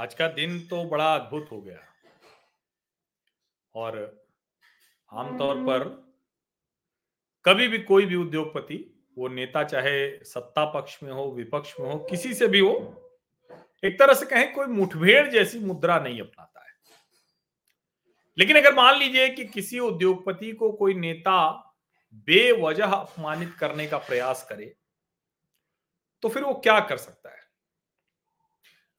आज का दिन तो बड़ा अद्भुत हो गया और आमतौर पर कभी भी कोई भी उद्योगपति, वो नेता चाहे सत्ता पक्ष में हो विपक्ष में हो किसी से भी हो, एक तरह से कहें कोई मुठभेड़ जैसी मुद्रा नहीं अपनाता है। लेकिन अगर मान लीजिए कि किसी उद्योगपति को कोई नेता बेवजह अपमानित करने का प्रयास करे तो फिर वो क्या कर सकता है।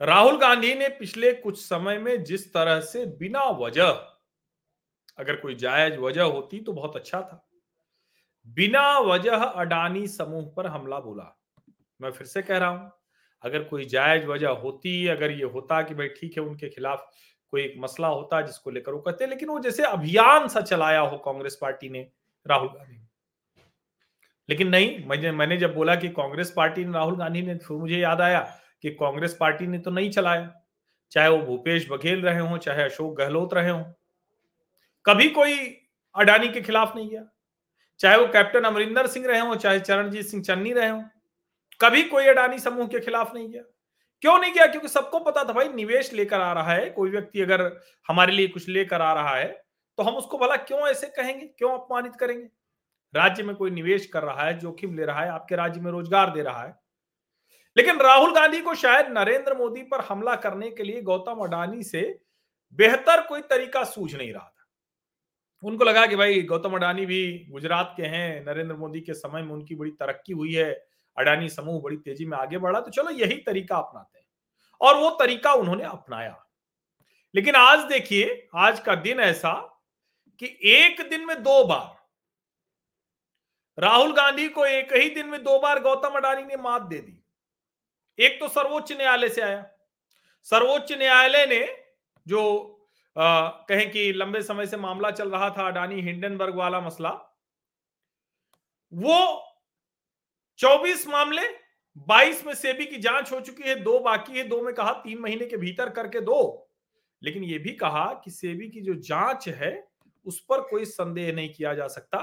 राहुल गांधी ने पिछले कुछ समय में जिस तरह से बिना वजह, अगर कोई जायज वजह होती तो बहुत अच्छा था, बिना वजह अडानी समूह पर हमला बोला। मैं फिर से कह रहा हूं, अगर कोई जायज वजह होती, अगर ये होता कि भाई ठीक है उनके खिलाफ कोई एक मसला होता जिसको लेकर वो कहते, लेकिन वो जैसे अभियान सा चलाया हो कांग्रेस पार्टी ने राहुल गांधी। लेकिन नहीं, मैंने जब बोला कि कांग्रेस पार्टी ने राहुल गांधी ने, फिर मुझे याद आया कि कांग्रेस पार्टी ने तो नहीं चलाया, चाहे वो भूपेश बघेल रहे हों चाहे अशोक गहलोत रहे हों, कभी कोई अडानी के खिलाफ नहीं गया। चाहे वो कैप्टन अमरिंदर सिंह रहे हों चाहे चरणजीत सिंह चन्नी रहे हों, कभी कोई अडानी समूह के खिलाफ नहीं गया। क्यों नहीं गया? क्योंकि सबको पता था भाई निवेश लेकर आ रहा है कोई व्यक्ति, अगर हमारे लिए कुछ लेकर आ रहा है तो हम उसको भला क्यों ऐसे कहेंगे, क्यों अपमानित करेंगे। राज्य में कोई निवेश कर रहा है, जोखिम ले रहा है, आपके राज्य में रोजगार दे रहा है। लेकिन राहुल गांधी को शायद नरेंद्र मोदी पर हमला करने के लिए गौतम अडानी से बेहतर कोई तरीका सूझ नहीं रहा था। उनको लगा कि भाई गौतम अडानी भी गुजरात के हैं, नरेंद्र मोदी के समय में उनकी बड़ी तरक्की हुई है, अडानी समूह बड़ी तेजी में आगे बढ़ा, तो चलो यही तरीका अपनाते हैं, और वो तरीका उन्होंने अपनाया। लेकिन आज देखिए, आज का दिन ऐसा कि एक दिन में दो बार राहुल गांधी को एक ही दिन में दो बार गौतम अडानी ने मात दे दी। एक तो सर्वोच्च न्यायालय से आया, सर्वोच्च न्यायालय ने जो कहें कि लंबे समय से मामला चल रहा था अडानी हिंडनबर्ग वाला मसला, वो 24 मामले, 22 में सेबी की जांच हो चुकी है, 2 बाकी है, 2 में कहा 3 महीने के भीतर करके दो। लेकिन यह भी कहा कि सेबी की जो जांच है उस पर कोई संदेह नहीं किया जा सकता,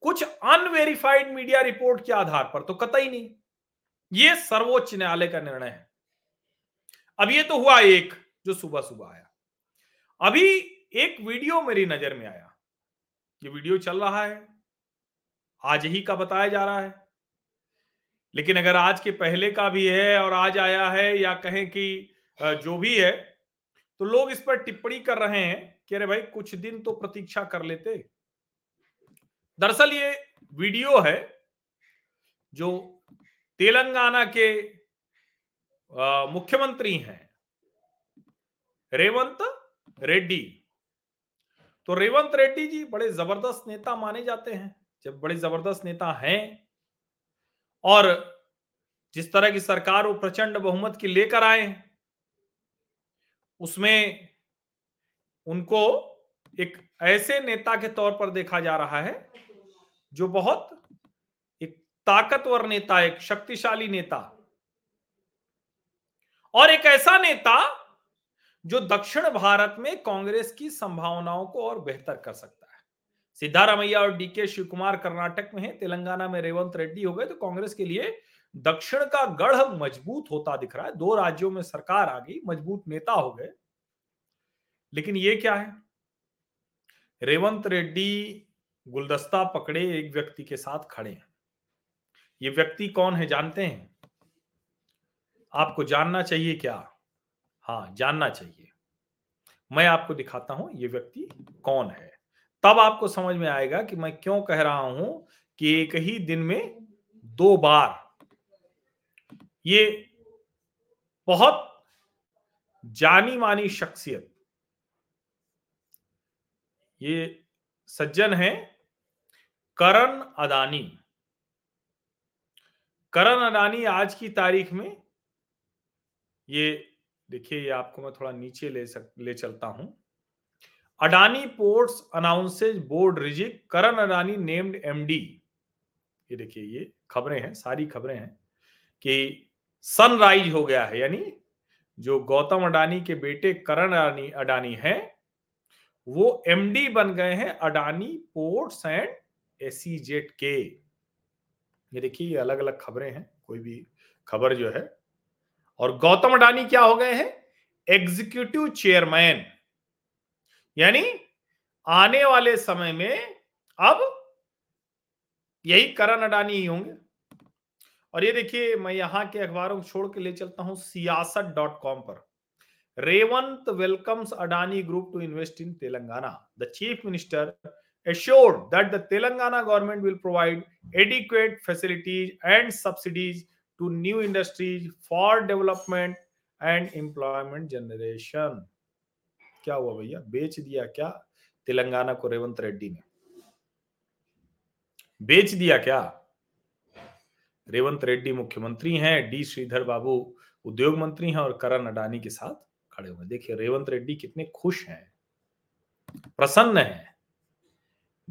कुछ अनवेरिफाइड मीडिया रिपोर्ट के आधार पर तो कतई नहीं। यह सर्वोच्च न्यायालय का निर्णय है। अब यह तो हुआ एक जो सुबह सुबह आया। अभी एक वीडियो मेरी नजर में आया, ये वीडियो चल रहा है, आज ही का बताया जा रहा है, लेकिन अगर आज के पहले का भी है और आज आया है या कहें कि जो भी है, तो लोग इस पर टिप्पणी कर रहे हैं कि अरे भाई कुछ दिन तो प्रतीक्षा कर लेते। दरअसल ये वीडियो है जो तेलंगाना के मुख्यमंत्री हैं रेवंत रेड्डी। तो रेवंत रेड्डी जी बड़े जबरदस्त नेता माने जाते हैं। जब बड़े जबरदस्त नेता हैं और जिस तरह की सरकार वो प्रचंड बहुमत की लेकर आए, उसमें उनको एक ऐसे नेता के तौर पर देखा जा रहा है जो बहुत एक ताकतवर नेता, एक शक्तिशाली नेता, और एक ऐसा नेता जो दक्षिण भारत में कांग्रेस की संभावनाओं को और बेहतर कर सकता है। सिद्धारामैया और डीके शिवकुमार कर्नाटक में हैं, तेलंगाना में रेवंत रेड्डी हो गए, तो कांग्रेस के लिए दक्षिण का गढ़ मजबूत होता दिख रहा है। 2 राज्यों में सरकार आ गई, मजबूत नेता हो गए। लेकिन ये क्या है, रेवंत रेड्डी गुलदस्ता पकड़े एक व्यक्ति के साथ खड़े हैं। ये व्यक्ति कौन है जानते हैं? आपको जानना चाहिए क्या? हाँ, जानना चाहिए। मैं आपको दिखाता हूं ये व्यक्ति कौन है, तब आपको समझ में आएगा कि मैं क्यों कह रहा हूं कि एक ही दिन में 2 बार। ये बहुत जानी मानी शख्सियत, ये सज्जन है करण अडानी। करण अडानी आज की तारीख में, ये देखिए, ये आपको मैं थोड़ा नीचे ले चलता हूं। Adani ports announces board rejig Karan Adani named MD. ये देखिए, ये खबरें हैं, सारी खबरें हैं कि सनराइज हो गया है, यानी जो गौतम अडानी के बेटे करण अडानी हैं वो एमडी बन गए हैं अडानी पोर्ट्स एंड एसीजेट के। ये देखिए, ये अलग अलग खबरें हैं, कोई भी खबर जो है। और गौतम अडानी क्या हो गए हैं? Executive chairman. यानी आने वाले समय में अब यही करण अडानी ही होंगे। और ये देखिए, मैं यहां के अखबारों को छोड़ के ले चलता हूं सियासत.com पर। Revanth welcomes Adani group to invest in Telangana. The chief minister assured that the Telangana government will provide adequate facilities and subsidies to new industries for development and employment generation। क्या हुआ भैया, बेच दिया क्या तेलंगाना को रेवंत रेड्डी ने? बेच दिया क्या? रेवंत रेड्डी मुख्यमंत्री हैं, डी श्रीधर बाबू उद्योग मंत्री हैं और करण अडानी के साथ खड़े हुए। देखिए रेवंत रेड्डी कितने खुश हैं, प्रसन्न हैं।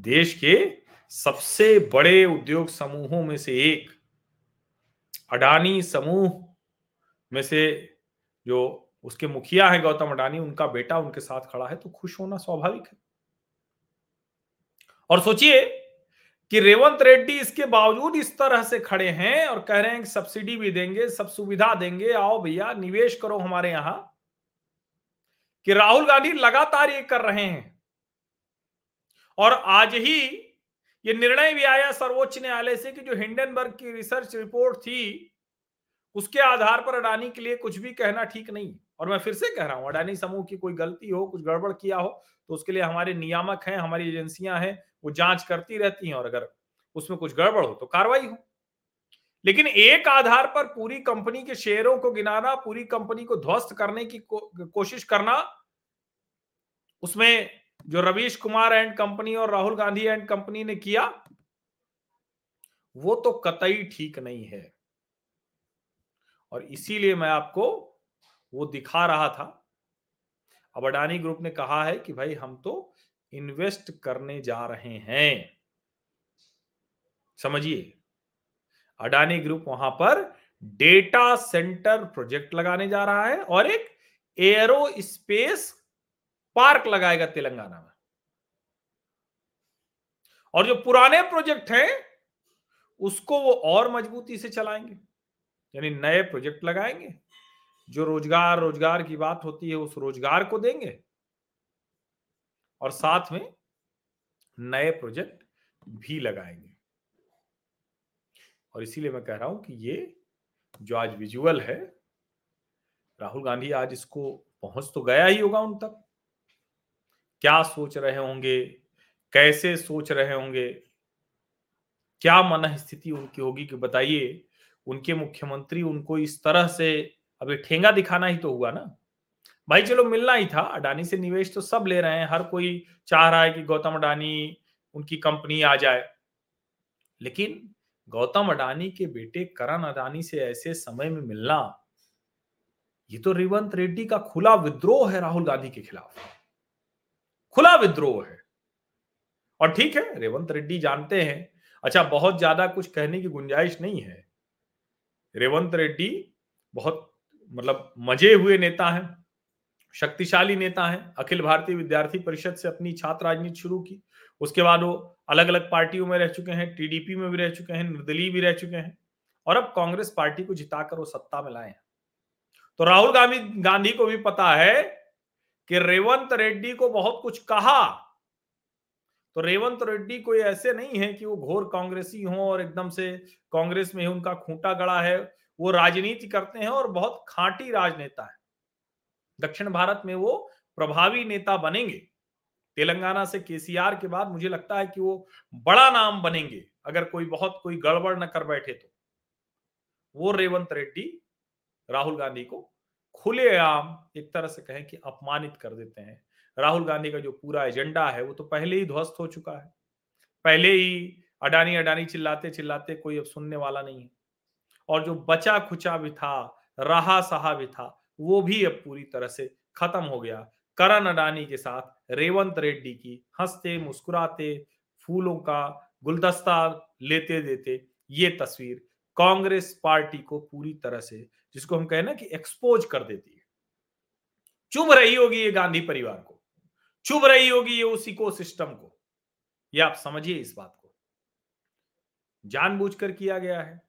देश के सबसे बड़े उद्योग समूहों में से एक अडानी समूह में से जो उसके मुखिया है गौतम अडानी, उनका बेटा उनके साथ खड़ा है, तो खुश होना स्वाभाविक है। और सोचिए कि रेवंत रेड्डी इसके बावजूद इस तरह से खड़े हैं और कह रहे हैं कि सब्सिडी भी देंगे, सब सुविधा देंगे, आओ भैया निवेश करो हमारे यहां। कि राहुल गांधी लगातार ये कर रहे हैं और आज ही ये निर्णय भी आया सर्वोच्च न्यायालय से कि जो हिंडनबर्ग की रिसर्च रिपोर्ट थी उसके आधार पर अडानी के लिए कुछ भी कहना ठीक नहीं। और मैं फिर से कह रहा हूं, अडानी समूह की कोई गलती हो, कुछ गड़बड़ किया हो, तो उसके लिए हमारे नियामक हैं, हमारी एजेंसियां हैं, वो जांच करती रहती हैं और अगर उसमें कुछ गड़बड़ हो तो कार्रवाई हो। लेकिन एक आधार पर पूरी कंपनी के शेयरों को गिनाना, पूरी कंपनी को ध्वस्त करने की कोशिश करना, उसमें जो रवीश कुमार एंड कंपनी और राहुल गांधी एंड कंपनी ने किया वो तो कतई ठीक नहीं है। और इसीलिए मैं आपको वो दिखा रहा था। अब अडानी ग्रुप ने कहा है कि भाई हम तो इन्वेस्ट करने जा रहे हैं। समझिए, अडानी ग्रुप वहां पर डेटा सेंटर प्रोजेक्ट लगाने जा रहा है और एक एयरो स्पेस पार्क लगाएगा तेलंगाना में। और जो पुराने प्रोजेक्ट हैं उसको वो और मजबूती से चलाएंगे, यानी नए प्रोजेक्ट लगाएंगे, जो रोजगार की बात होती है उस रोजगार को देंगे और साथ में नए प्रोजेक्ट भी लगाएंगे। और इसीलिए मैं कह रहा हूं कि ये जो आज विजुअल है, राहुल गांधी आज इसको पहुंच तो गया ही होगा उन तक, क्या सोच रहे होंगे, कैसे सोच रहे होंगे, क्या मन स्थिति उनकी होगी कि बताइए उनके मुख्यमंत्री उनको इस तरह से। अब ये ठेंगा दिखाना ही तो हुआ ना भाई, चलो मिलना ही था। अडानी से निवेश तो सब ले रहे हैं, हर कोई चाह रहा है कि गौतम अडानी उनकी कंपनी आ जाए, लेकिन गौतम अडानी के बेटे करण अडानी से ऐसे समय में मिलना, ये तो रेवंत रेड्डी का खुला विद्रोह है राहुल गांधी के खिलाफ, खुला विद्रोह है। और ठीक है, रेवंत रेड्डी जानते हैं, अच्छा बहुत ज्यादा कुछ कहने की गुंजाइश नहीं है। रेवंत रेड्डी बहुत मजे हुए नेता हैं, शक्तिशाली नेता हैं। अखिल भारतीय विद्यार्थी परिषद से अपनी छात्र राजनीति शुरू की, उसके बाद वो अलग अलग पार्टियों में रह चुके हैं, टीडीपी में भी रह चुके हैं, निर्दलीय भी रह चुके हैं और अब कांग्रेस पार्टी को जिताकर वो सत्ता में लाए हैं। तो राहुल गांधी को भी पता है कि रेवंत रेड्डी को बहुत कुछ कहा तो रेवंत रेड्डी कोई ऐसे नहीं है कि वो घोर कांग्रेसी हो और एकदम से कांग्रेस में ही उनका खूंटा गड़ा है। वो राजनीति करते हैं और बहुत खांटी राजनेता है। दक्षिण भारत में वो प्रभावी नेता बनेंगे। तेलंगाना से केसीआर के बाद मुझे लगता है कि वो बड़ा नाम बनेंगे, अगर कोई गड़बड़ न कर बैठे तो। वो रेवंत रेड्डी राहुल गांधी को खुलेआम एक तरह से कहें कि अपमानित कर देते हैं। राहुल गांधी का जो पूरा एजेंडा है वो तो पहले ही ध्वस्त हो चुका है, पहले ही अडानी चिल्लाते चिल्लाते कोई अब सुनने वाला नहीं है और जो बचा खुचा भी था, रहा सहा भी था, वो भी अब पूरी तरह से खत्म हो गया। करण अडानी के साथ रेवंत रेड्डी की हंसते मुस्कुराते फूलों का गुलदस्ता लेते देते ये तस्वीर कांग्रेस पार्टी को पूरी तरह से, जिसको हम कहें ना कि एक्सपोज कर देती है। चुभ रही होगी ये गांधी परिवार को, चुभ रही होगी ये उस इकोसिस्टम को। ये आप समझिए, इस बात को जानबूझकर किया गया है।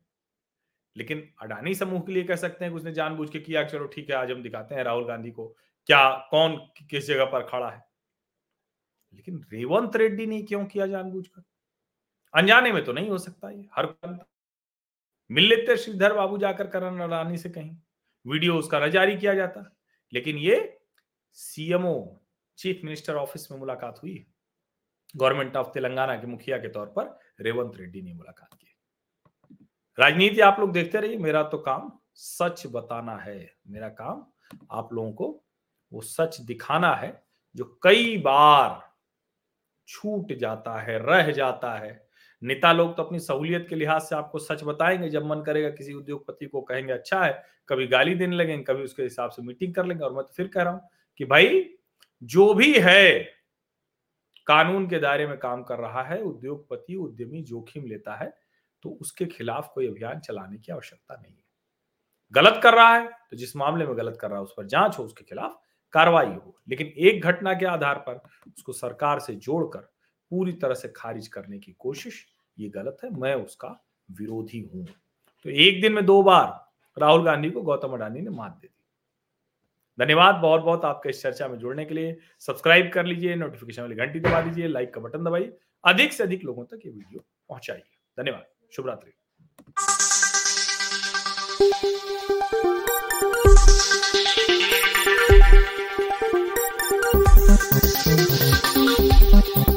लेकिन अडानी समूह के लिए कह सकते हैं कि उसने जानबूझ के किया, चलो ठीक है आज हम दिखाते हैं राहुल गांधी को क्या कौन किस जगह पर खड़ा है। लेकिन रेवंत रेड्डी ने क्यों किया जानबूझकर? अनजाने में तो नहीं हो सकता ये, हर मिल लेते श्रीधर बाबू जाकर करण अडानी से कहीं वीडियो उसका न जारी किया जाता। लेकिन ये सीएमओ चीफ मिनिस्टर ऑफिस में मुलाकात हुई, गवर्नमेंट ऑफ तेलंगाना के मुखिया के तौर पर रेवंत रेड्डी ने मुलाकात की। राजनीति आप लोग देखते रहिए, मेरा तो काम सच बताना है, मेरा काम आप लोगों को वो सच दिखाना है जो कई बार छूट जाता है, रह जाता है। नेता लोग तो अपनी सहूलियत के लिहाज से आपको सच बताएंगे, जब मन करेगा किसी उद्योगपति को कहेंगे अच्छा है, कभी गाली देने लगेंगे, कभी उसके हिसाब से मीटिंग कर लेंगे। और मैं तो फिर कह रहा हूं कि भाई जो भी है कानून के दायरे में काम कर रहा है, उद्योगपति उद्यमी जोखिम लेता है तो उसके खिलाफ कोई अभियान चलाने की आवश्यकता नहीं है। गलत कर रहा है तो जिस मामले में गलत कर रहा है उस पर जांच हो, उसके खिलाफ कार्रवाई हो, लेकिन एक घटना के आधार पर उसको सरकार से जोड़कर पूरी तरह से खारिज करने की कोशिश, ये गलत है। मैं उसका विरोधी हूं। तो एक दिन में 2 बार राहुल गांधी को गौतम अडानी ने मात दे दी। धन्यवाद बहुत बहुत आपके इस चर्चा में जुड़ने के लिए। सब्सक्राइब कर लीजिए, नोटिफिकेशन वाली घंटी दबा दीजिए, लाइक का बटन दबाइए, अधिक से अधिक लोगों तक ये वीडियो पहुंचाइए। धन्यवाद, शुभ रात्रि।